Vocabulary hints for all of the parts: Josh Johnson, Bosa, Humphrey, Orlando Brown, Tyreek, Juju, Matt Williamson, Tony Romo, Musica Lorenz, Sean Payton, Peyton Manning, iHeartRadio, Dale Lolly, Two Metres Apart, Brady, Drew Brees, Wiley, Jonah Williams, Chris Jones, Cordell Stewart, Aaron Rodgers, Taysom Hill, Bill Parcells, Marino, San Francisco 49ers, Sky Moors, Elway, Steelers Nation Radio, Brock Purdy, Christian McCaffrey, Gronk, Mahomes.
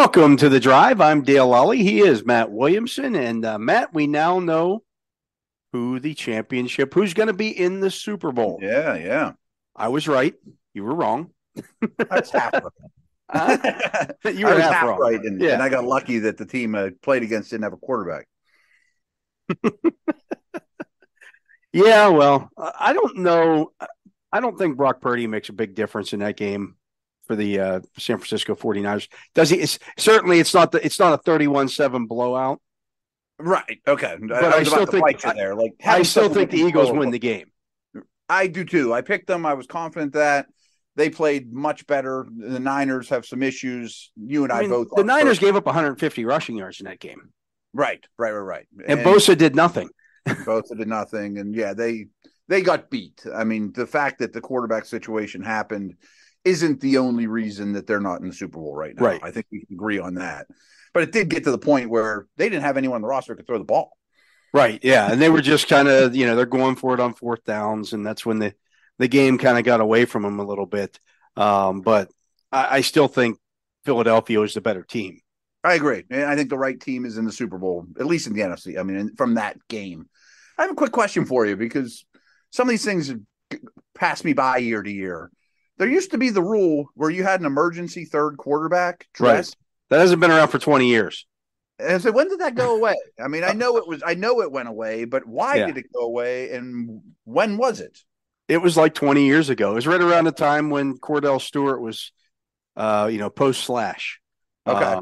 Welcome to The Drive. I'm Dale Lolly. He is Matt Williamson. And Matt, we now know who's going to be in the Super Bowl. Yeah. I was right. You were wrong. That's happening. You were half right, and I got lucky that the team I played against didn't have a quarterback. Yeah, well, I don't know. I don't think Brock Purdy makes a big difference in that game for the San Francisco 49ers. Does he? It's not a 31-7 blowout. Right. Okay. But I still think the Eagles win the game. I do too. I picked them. I was confident that. They played much better. The Niners have some issues. I mean, both. The Niners gave up 150 rushing yards in that game. Right. And Bosa did nothing. And, yeah, they got beat. I mean, the fact that the quarterback situation happened isn't the only reason that they're not in the Super Bowl right now. Right. I think we can agree on that. But it did get to the point where they didn't have anyone on the roster who could throw the ball. Right, yeah. And they were just kind of, they're going for it on fourth downs, and that's when the game kind of got away from him a little bit, but I still think Philadelphia is the better team. I agree. And I think the right team is in the Super Bowl, at least in the NFC. I mean, from that game. I have a quick question for you because some of these things pass me by year to year. There used to be the rule where you had an emergency third quarterback dressed. Right. That hasn't been around for 20 years. And so when did that go away? I mean, I know it went away, but why did it go away and when was it? It was like 20 years ago. It was right around the time when Cordell Stewart was, post slash. Okay.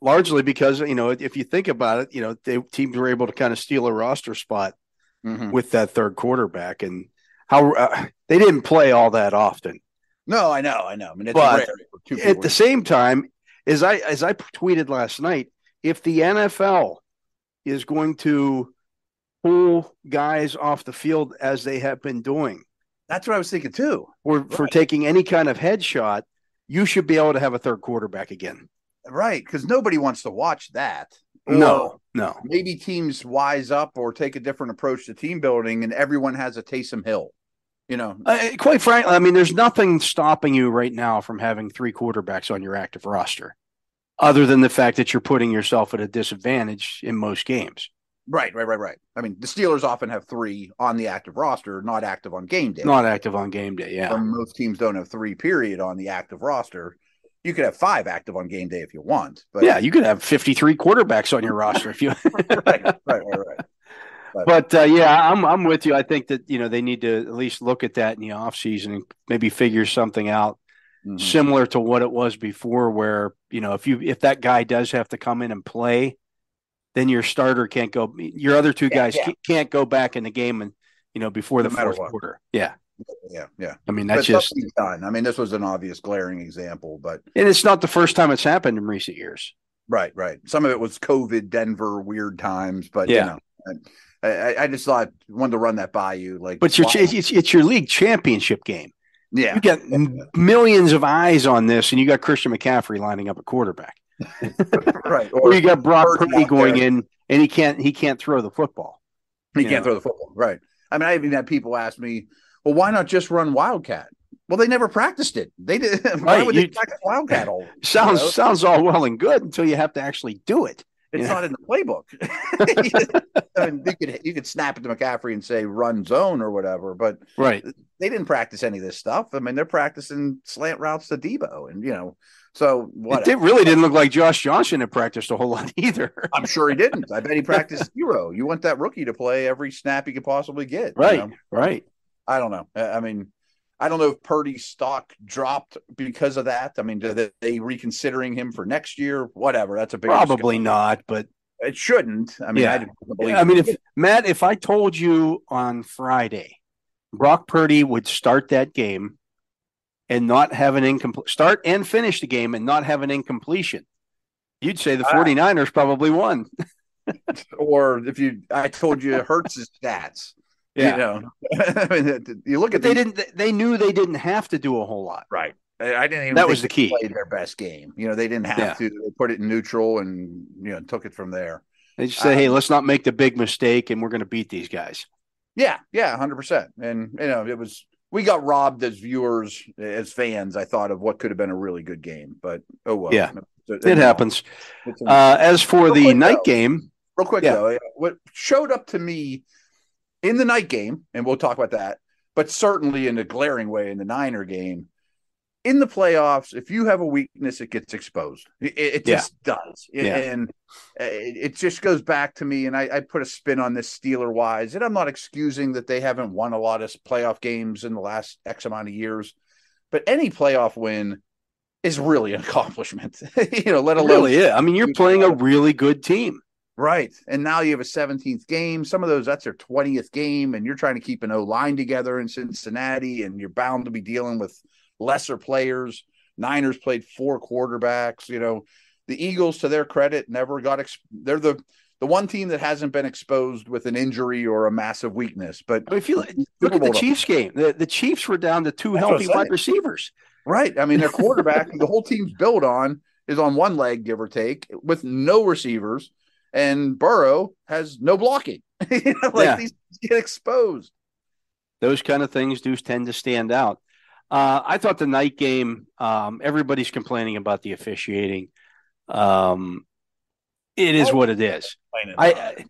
Largely because, if you think about it, the teams were able to kind of steal a roster spot with that third quarterback and how they didn't play all that often. No, I know. I mean, but at the same time, as I tweeted last night, if the NFL is going to pull guys off the field as they have been doing. That's what I was thinking too. For taking any kind of headshot, you should be able to have a third quarterback again. Right, because nobody wants to watch that. No. Maybe teams wise up or take a different approach to team building and everyone has a Taysom Hill. Quite frankly, I mean, there's nothing stopping you right now from having three quarterbacks on your active roster other than the fact that you're putting yourself at a disadvantage in most games. Right. I mean, the Steelers often have three on the active roster, not active on game day. Yeah. Most teams don't have three, period, on the active roster. You could have five active on game day if you want. But yeah, you could have 53 quarterbacks on your roster if you Right. But yeah, I'm with you. I think that, they need to at least look at that in the offseason and maybe figure something out similar to what it was before where, if that guy does have to come in and play, then your starter can't go. Your other two guys can't go back in the game, and before the fourth quarter. Yeah. I mean, that's just done. I mean, this was an obvious, glaring example, and it's not the first time it's happened in recent years. Right. Some of it was COVID, Denver, weird times, but I just thought wanted to run that by you, like. But it's your league championship game. Yeah, you got millions of eyes on this, and you got Christian McCaffrey lining up at quarterback. Right, or you got Brock Purdy going in, and he can't throw the football. Right. I mean, I even had people ask me, "Well, why not just run Wildcat?" Well, they never practiced it. They did. Right. Why would they practice Wildcat? All sounds all well and good until you have to actually do it. It's not in the playbook. I mean, you could snap it to McCaffrey and say run zone or whatever, but they didn't practice any of this stuff. I mean, they're practicing slant routes to Debo, and so what? It really didn't look like Josh Johnson had practiced a whole lot either. I'm sure he didn't. I bet he practiced zero. You want that rookie to play every snap he could possibly get. Right, right. I don't know. I mean, I don't know if Purdy's stock dropped because of that. I mean, are they reconsidering him for next year? Whatever. That's a big probably not, but it shouldn't. I mean, I didn't believe. I mean, if I told you on Friday, Brock Purdy would start that game and not have an incomplete start and finish the game and not have an incompletion, you'd say the 49ers probably won. Or I told you Hurts' stats. I mean, you look at they knew they didn't have to do a whole lot. Right. I didn't even that think was the key. Played their best game. They didn't have to. They put it in neutral and took it from there. They just say, hey, let's not make the big mistake and we're going to beat these guys. Yeah, 100%. And it was we got robbed as viewers, as fans, I thought, of what could have been a really good game. But, oh, well. Yeah, it happens. As for the night game. Real quick, though, what showed up to me in the night game, and we'll talk about that, but certainly in a glaring way in the Niner game, in the playoffs, if you have a weakness, it gets exposed. It just does. And it just goes back to me, and I put a spin on this Steeler-wise, and I'm not excusing that they haven't won a lot of playoff games in the last X amount of years, but any playoff win is really an accomplishment, let alone. Really, I mean, you're playing a really good team. Right. And now you have a 17th game. Some of those, that's their 20th game, and you're trying to keep an O-line together in Cincinnati, and you're bound to be dealing with lesser players. Niners played four quarterbacks. The Eagles, to their credit, never got they're the one team that hasn't been exposed with an injury or a massive weakness. But I mean, if you look at the Chiefs game, the Chiefs were down to two healthy wide receivers. Right. I mean, their quarterback, the whole team's built on, is on one leg, give or take, with no receivers, and Burrow has no blocking. These get exposed. Those kind of things do tend to stand out. I thought the night game, everybody's complaining about the officiating. It is what it is. I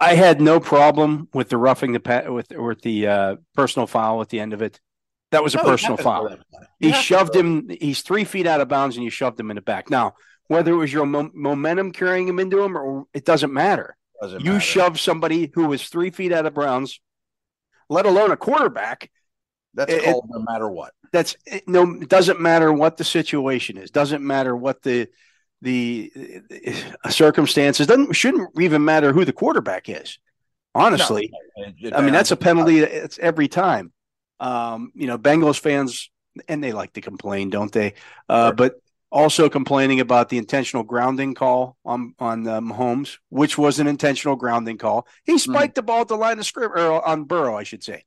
had no problem with the roughing the personal foul at the end of it. That was a personal foul. He shoved him. He's 3 feet out of bounds, and you shoved him in the back. Now, whether it was your momentum carrying him into him, or it doesn't matter. You shove somebody who was 3 feet out of bounds, let alone a quarterback. That's called no matter what. That's it, it doesn't matter what the situation is. Doesn't matter what the circumstances. Shouldn't even matter who the quarterback is. Honestly, I mean that's a penalty. It's every time. Bengals fans, and they like to complain, don't they? Sure. But also complaining about the intentional grounding call on Mahomes, which was an intentional grounding call. He spiked the ball at the line of scrimmage, or on Burrow, I should say.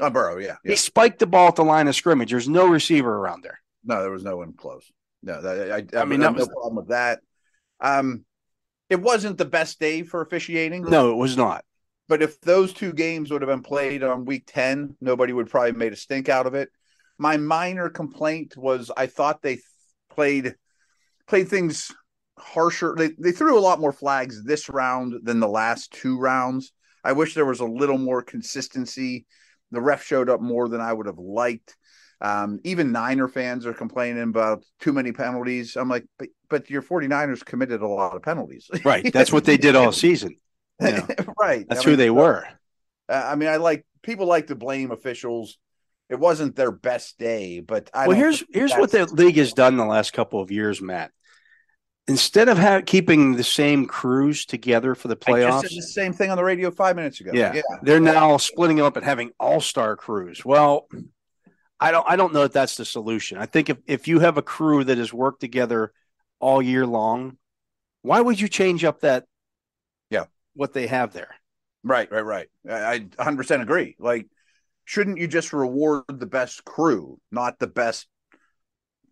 On Burrow, yeah. He spiked the ball at the line of scrimmage. There's no receiver around there. No, there was no one close. No, I mean, that was no problem with that. It wasn't the best day for officiating. No, it was not. But if those two games would have been played on Week 10, nobody would probably have made a stink out of it. My minor complaint was I thought they played things harsher. They threw a lot more flags this round than the last two rounds. I wish there was a little more consistency. The ref showed up more than I would have liked. Even Niner fans are complaining about too many penalties. I'm like, but your 49ers committed a lot of penalties. Right. That's what they did all season. Right. That's who they were. I mean, people like to blame officials. It wasn't their best day, but here's what the league has done the last couple of years, Matt. Instead of keeping the same crews together for the playoffs. I just said the same thing on the radio 5 minutes ago. Yeah. They're now splitting up and having all-star crews. Well, I don't know if that's the solution. I think if you have a crew that has worked together all year long, why would you change up that what they have there? Right. I 100% agree. Like, shouldn't you just reward the best crew, not the best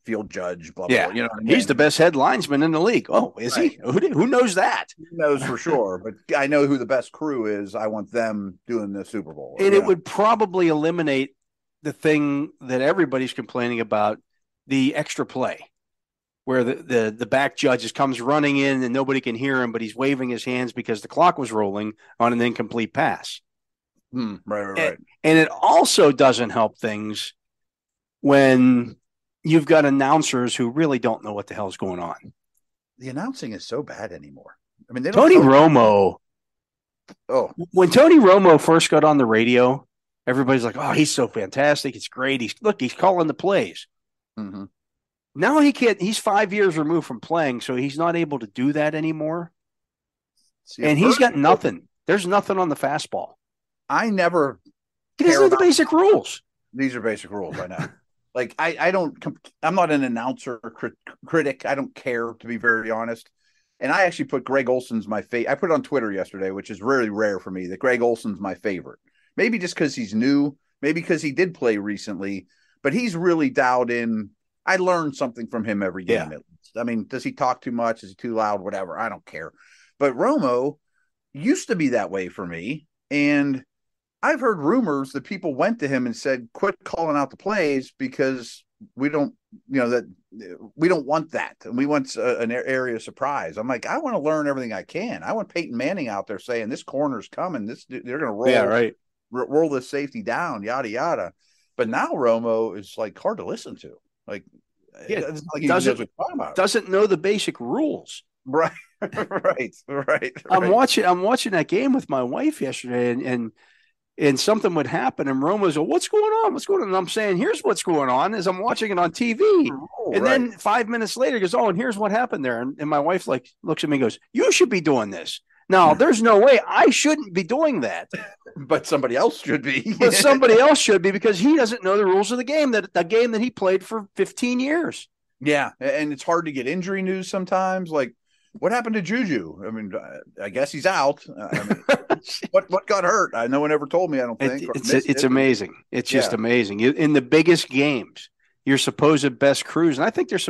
field judge, blah, blah. I mean? He's the best head linesman in the league. Oh, is he? Who knows that? He knows for sure, but I know who the best crew is. I want them doing the Super Bowl. And it would probably eliminate the thing that everybody's complaining about, the extra play, where the back judge just comes running in and nobody can hear him, but he's waving his hands because the clock was rolling on an incomplete pass. Right. And it also doesn't help things when you've got announcers who really don't know what the hell's going on. The announcing is so bad anymore. I mean, Tony Romo. Oh, when Tony Romo first got on the radio, everybody's like, "Oh, he's so fantastic! It's great. He's calling the plays." Mm-hmm. Now he can't. He's 5 years removed from playing, so he's not able to do that anymore. And he's got nothing. There's nothing on the fastball. He doesn't know the basic rules. These are basic rules right now. Like, I'm not an announcer or critic. I don't care, to be very honest. And I actually put Greg Olson's my favorite. I put it on Twitter yesterday, which is really rare for me, that Greg Olson's my favorite. Maybe just because he's new, maybe because he did play recently, but he's really dialed in. I learned something from him every game. Yeah. At least. I mean, does he talk too much? Is he too loud? Whatever. I don't care. But Romo used to be that way for me. And I've heard rumors that people went to him and said, quit calling out the plays because we don't, you know, that we don't want that. And we want an area of surprise. I'm like, I want to learn everything I can. I want Peyton Manning out there saying this corner's coming. They're going to roll, roll the safety down, yada, yada. But now Romo is like hard to listen to. Like, doesn't know the basic rules. Right. right. I'm watching that game with my wife yesterday and something would happen and Romo's like, what's going on? What's going on? And I'm saying, here's what's going on as I'm watching it on TV. Oh, and then 5 minutes later he goes, oh, and here's what happened there. And my wife like looks at me and goes, you should be doing this. No, there's no way I shouldn't be doing that. But somebody else should be. But somebody else should be because he doesn't know the rules of the game that he played for 15 years. Yeah, and it's hard to get injury news sometimes. Like, what happened to Juju? I mean, I guess he's out. I mean, what got hurt? No one ever told me, I don't think. It's amazing. It's just amazing. In the biggest games, your supposed best crews, and I think there's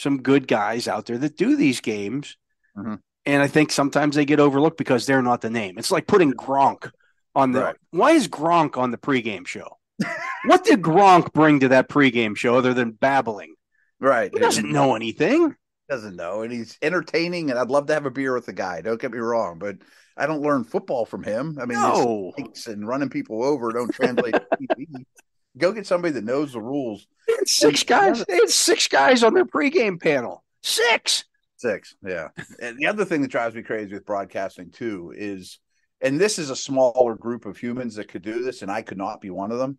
some good guys out there that do these games. Mm-hmm. And I think sometimes they get overlooked because they're not the name. It's like putting Gronk on the Why is Gronk on the pregame show? What did Gronk bring to that pregame show other than babbling? Right. He doesn't know anything. Doesn't know. And he's entertaining, and I'd love to have a beer with the guy. Don't get me wrong, but I don't learn football from him. I mean, his and running people over don't translate to TV. Go get somebody that knows the rules. They had six guys on their pregame panel. Six. Yeah. And the other thing that drives me crazy with broadcasting too is, and this is a smaller group of humans that could do this, and I could not be one of them,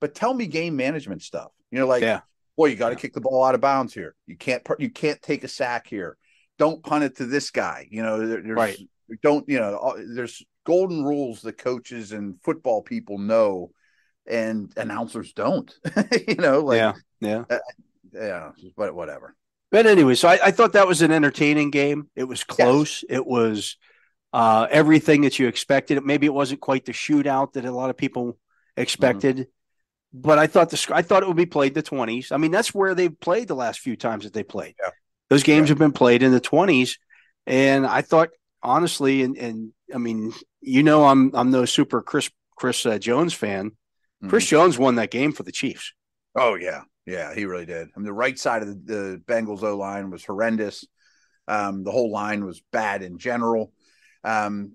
but tell me game management stuff, you know, like, boy, you got to kick the ball out of bounds here. You can't take a sack here. Don't punt it to this guy. You know, there's golden rules that coaches and football people know and announcers don't, you know, like, but whatever. But anyway, so I thought that was an entertaining game. It was close. Yes. It was everything that you expected. Maybe it wasn't quite the shootout that a lot of people expected, but I thought it would be played in the 20s. I mean, that's where they've played the last few times that they played. Yeah. Those games have been played in the 20s, and I thought honestly, and I mean, you know, I'm no super Chris Jones fan. Mm-hmm. Chris Jones won that game for the Chiefs. Oh yeah. Yeah, he really did. I mean, the right side of the Bengals O-line was horrendous. The whole line was bad in general. Some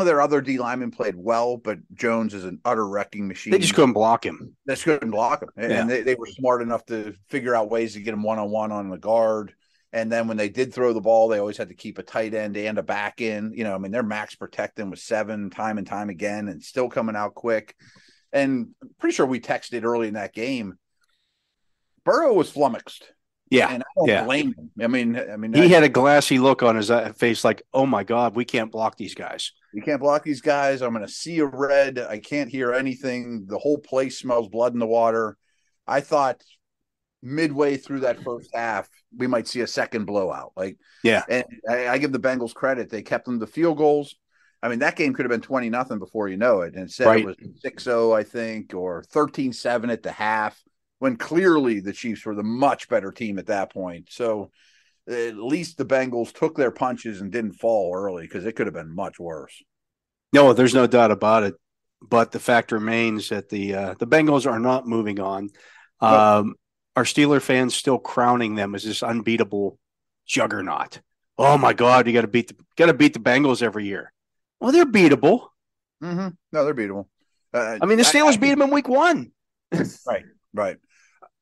of their other D linemen played well, but Jones is an utter wrecking machine. They just couldn't block him. And they were smart enough to figure out ways to get him one-on-one on the guard. And then when they did throw the ball, they always had to keep a tight end and a back end. You know, I mean, their max protecting was 7 time and time again and still coming out quick. And I'm pretty sure we texted early in that game, Burrow was flummoxed. Yeah. And I don't blame him. I mean, he had a glassy look on his face like, oh my God, we can't block these guys. You can't block these guys. I'm going to see a red. I can't hear anything. The whole place smells blood in the water. I thought midway through that first half, we might see a second blowout. Like, and I give the Bengals credit. They kept them to field goals. I mean, that game could have been 20-0 before you know it. And instead it was 6-0, I think, or 13-7 at the half, when clearly the Chiefs were the much better team at that point. So at least the Bengals took their punches and didn't fall early because it could have been much worse. No, there's no doubt about it. But the fact remains that the Bengals are not moving on. Our Steeler fans still crowning them as this unbeatable juggernaut. Oh my God, you got to beat the Bengals every year. Well, they're beatable. Mm-hmm. No, they're beatable. I mean, the Steelers beat them in week 1. Right.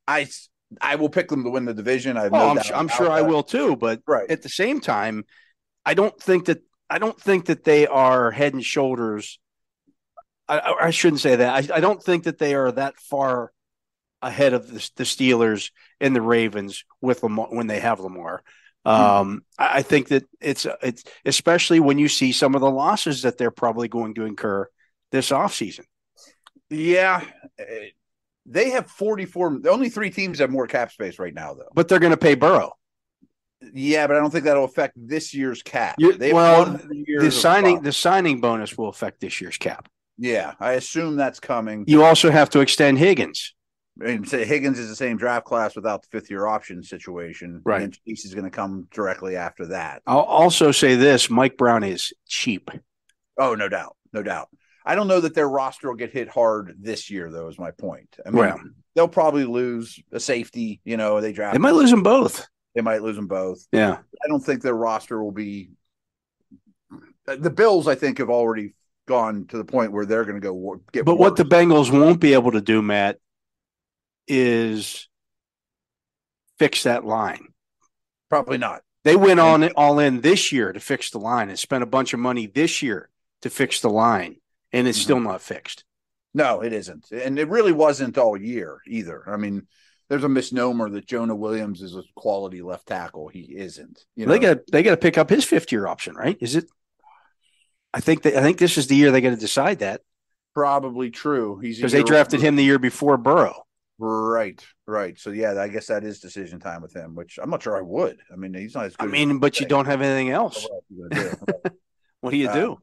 I will pick them to win the division. I'm sure I will too, but at the same time, I don't think that they are head and shoulders. I shouldn't say that. I don't think that they are that far ahead of the Steelers and the Ravens with Lamar when they have Lamar. I think that it's especially when you see some of the losses that they're probably going to incur this offseason. Yeah. They have 44. Only 3 teams have more cap space right now, though. But they're going to pay Burrow. Yeah, but I don't think that'll affect this year's cap. The signing bonus will affect this year's cap. Yeah, I assume that's coming. You also have to extend Higgins. And say Higgins is the same draft class without the 5th-year option situation. Right. And Chase is going to come directly after that. I'll also say this: Mike Brown is cheap. Oh, no doubt, no doubt. I don't know that their roster will get hit hard this year, though, is my point. I mean, well, they'll probably lose a safety. You know, they draft. They might lose them both. They might lose them both. Yeah. I don't think their roster will be – the Bills, I think, have already gone to the point where they're going to go get – But worse. What the Bengals won't be able to do, Matt, is fix that line. Probably not. They went on all in this year to fix the line and spent a bunch of money this year to fix the line, and it's still not fixed. No, it isn't. And it really wasn't all year either. I mean – there's a misnomer that Jonah Williams is a quality left tackle. He isn't. You know? They got to pick up his fifth-year option, right? Is it? I think this is the year they got to decide that. Probably true. Because they drafted him the year before Burrow. Right. So yeah, I guess that is decision time with him, which I'm not sure I would. I mean, he's not as good. I mean, but you don't have anything else. What do you do?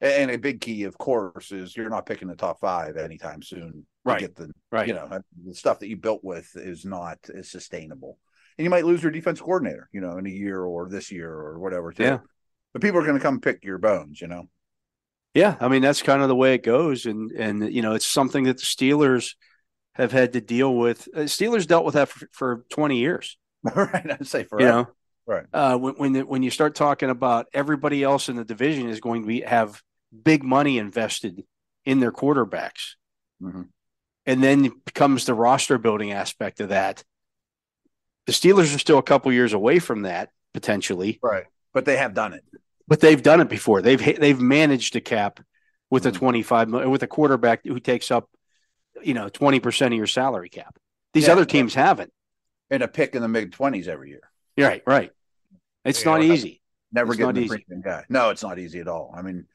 And a big key, of course, is you're not picking the top five anytime soon. Right. Get the, right. You know, the stuff that you built with is not as sustainable. And you might lose your defense coordinator, you know, in a year or this year or whatever. Too. Yeah. But people are going to come pick your bones, you know. Yeah. I mean, that's kind of the way it goes. And you know, it's something that the Steelers have had to deal with. Steelers dealt with that for 20 years. Right. I'd say forever. You know? Right. When you start talking about everybody else in the division is going to have big money invested in their quarterbacks. Mm-hmm. And then comes the roster building aspect of that. The Steelers are still a couple years away from that potentially. Right. But they have done it. But they've done it before. They've managed to cap with a 25 with a quarterback who takes up, you know, 20% of your salary cap. These other teams haven't. And a pick in the mid-20s every year. Right. It's not easy. Never get the premium guy. No, it's not easy at all. I mean,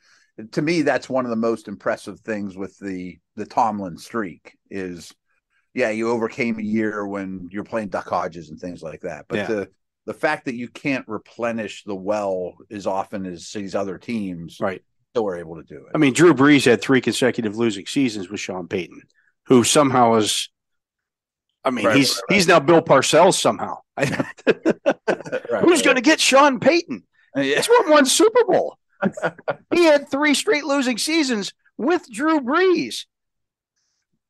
to me, that's one of the most impressive things with the Tomlin streak is, yeah, you overcame a year when you're playing Duck Hodges and things like that. But the fact that you can't replenish the well as often as these other teams still are able to do it. I mean, Drew Brees had 3 consecutive losing seasons with Sean Payton, who somehow is – I mean, he's now Bill Parcells somehow. Who's going to get Sean Payton? He's won 1 Super Bowl. He had 3 straight losing seasons with Drew Brees.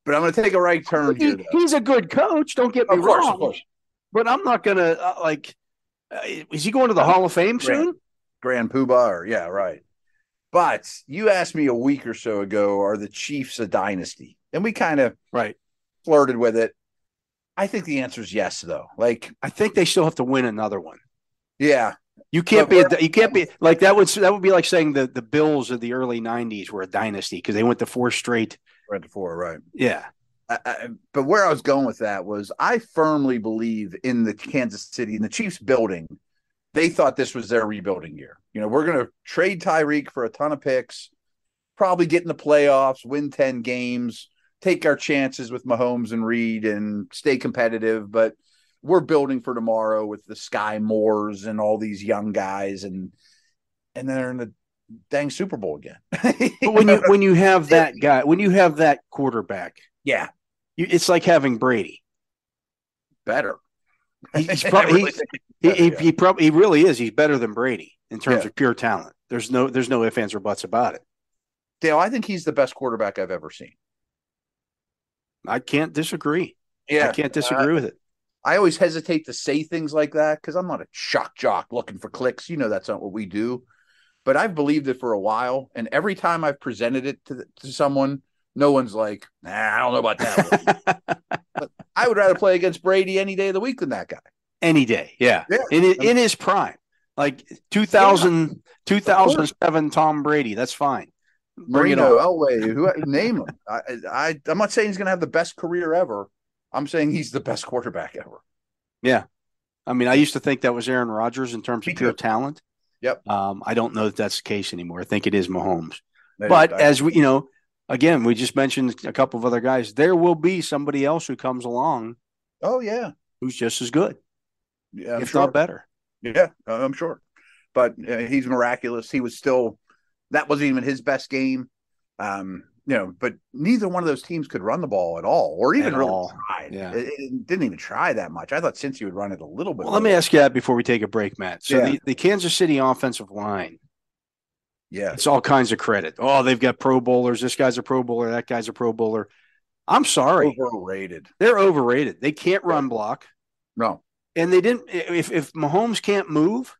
But I'm going to take a right turn here. He's a good coach. Don't get me wrong. Of course. But I'm not going to, is he going to the Hall of Fame soon? Grand Poobah or, yeah, right. But you asked me a week or so ago, are the Chiefs a dynasty? And we kind of flirted with it. I think the answer is yes, though. I think they still have to win another one. Yeah. You can't be like that would be like saying the Bills of the early 90s were a dynasty because they went to 4 straight. Went to 4, right? Yeah. But where I was going with that was I firmly believe in the Kansas City and the Chiefs building. They thought this was their rebuilding year. You know, we're going to trade Tyreek for a ton of picks, probably get in the playoffs, win 10 games, take our chances with Mahomes and Reed and stay competitive, but we're building for tomorrow with the Sky Moors and all these young guys, and they're in the dang Super Bowl again. But when you have that guy, when you have that quarterback, it's like having Brady. Better. He really is. He's better than Brady in terms of pure talent. There's no ifs, ands, or buts about it. Dale, I think he's the best quarterback I've ever seen. I can't disagree. Yeah, I can't disagree with it. I always hesitate to say things like that because I'm not a shock jock looking for clicks. You know, that's not what we do. But I've believed it for a while. And every time I've presented it to someone, no one's like, nah, I don't know about that one. But I would rather play against Brady any day of the week than that guy. Any day. Yeah. In his prime, like 2007 Tom Brady. That's fine. Marino, Elway, name him. I'm not saying he's going to have the best career ever. I'm saying he's the best quarterback ever. Yeah. I mean, I used to think that was Aaron Rodgers in terms of pure talent. Yep. I don't know that that's the case anymore. I think it is Mahomes. But as we, you know, again, we just mentioned a couple of other guys. There will be somebody else who comes along. Oh, yeah. Who's just as good. Yeah. If not better. Yeah, I'm sure. But he's miraculous. He was still, that wasn't even his best game. You know, but neither one of those teams could run the ball at all, or even really try. Yeah. It didn't even try that much. I thought Cincy would run it a little bit. Well, let me ask you that before we take a break, Matt. So the Kansas City offensive line Yeah. It's all kinds of credit. Oh, they've got Pro Bowlers. This guy's a Pro Bowler. That guy's a Pro Bowler. I'm sorry. Overrated. They're overrated. They can't run block. No. And they didn't. If Mahomes can't move,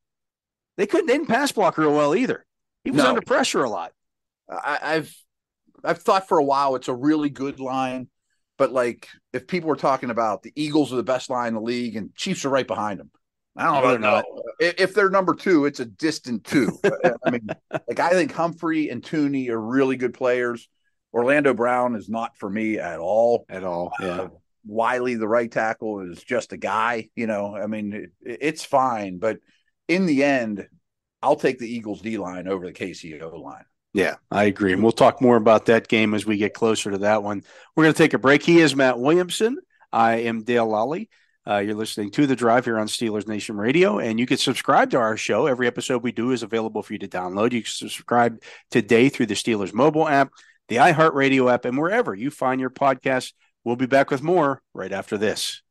they didn't pass block real well either. He was under pressure a lot. I've thought for a while it's a really good line, but like if people were talking about the Eagles are the best line in the league and Chiefs are right behind them. I don't know. If they're number two, it's a distant two. I mean, like I think Humphrey and Tooney are really good players. Orlando Brown is not for me at all. At all. Yeah. Wiley, the right tackle, is just a guy, you know. I mean, it's fine, but in the end, I'll take the Eagles D line over the KCO line. Yeah, I agree. And we'll talk more about that game as we get closer to that one. We're going to take a break. He is Matt Williamson. I am Dale Lolly. You're listening to The Drive here on Steelers Nation Radio, and you can subscribe to our show. Every episode we do is available for you to download. You can subscribe today through the Steelers mobile app, the iHeartRadio app, and wherever you find your podcasts. We'll be back with more right after this.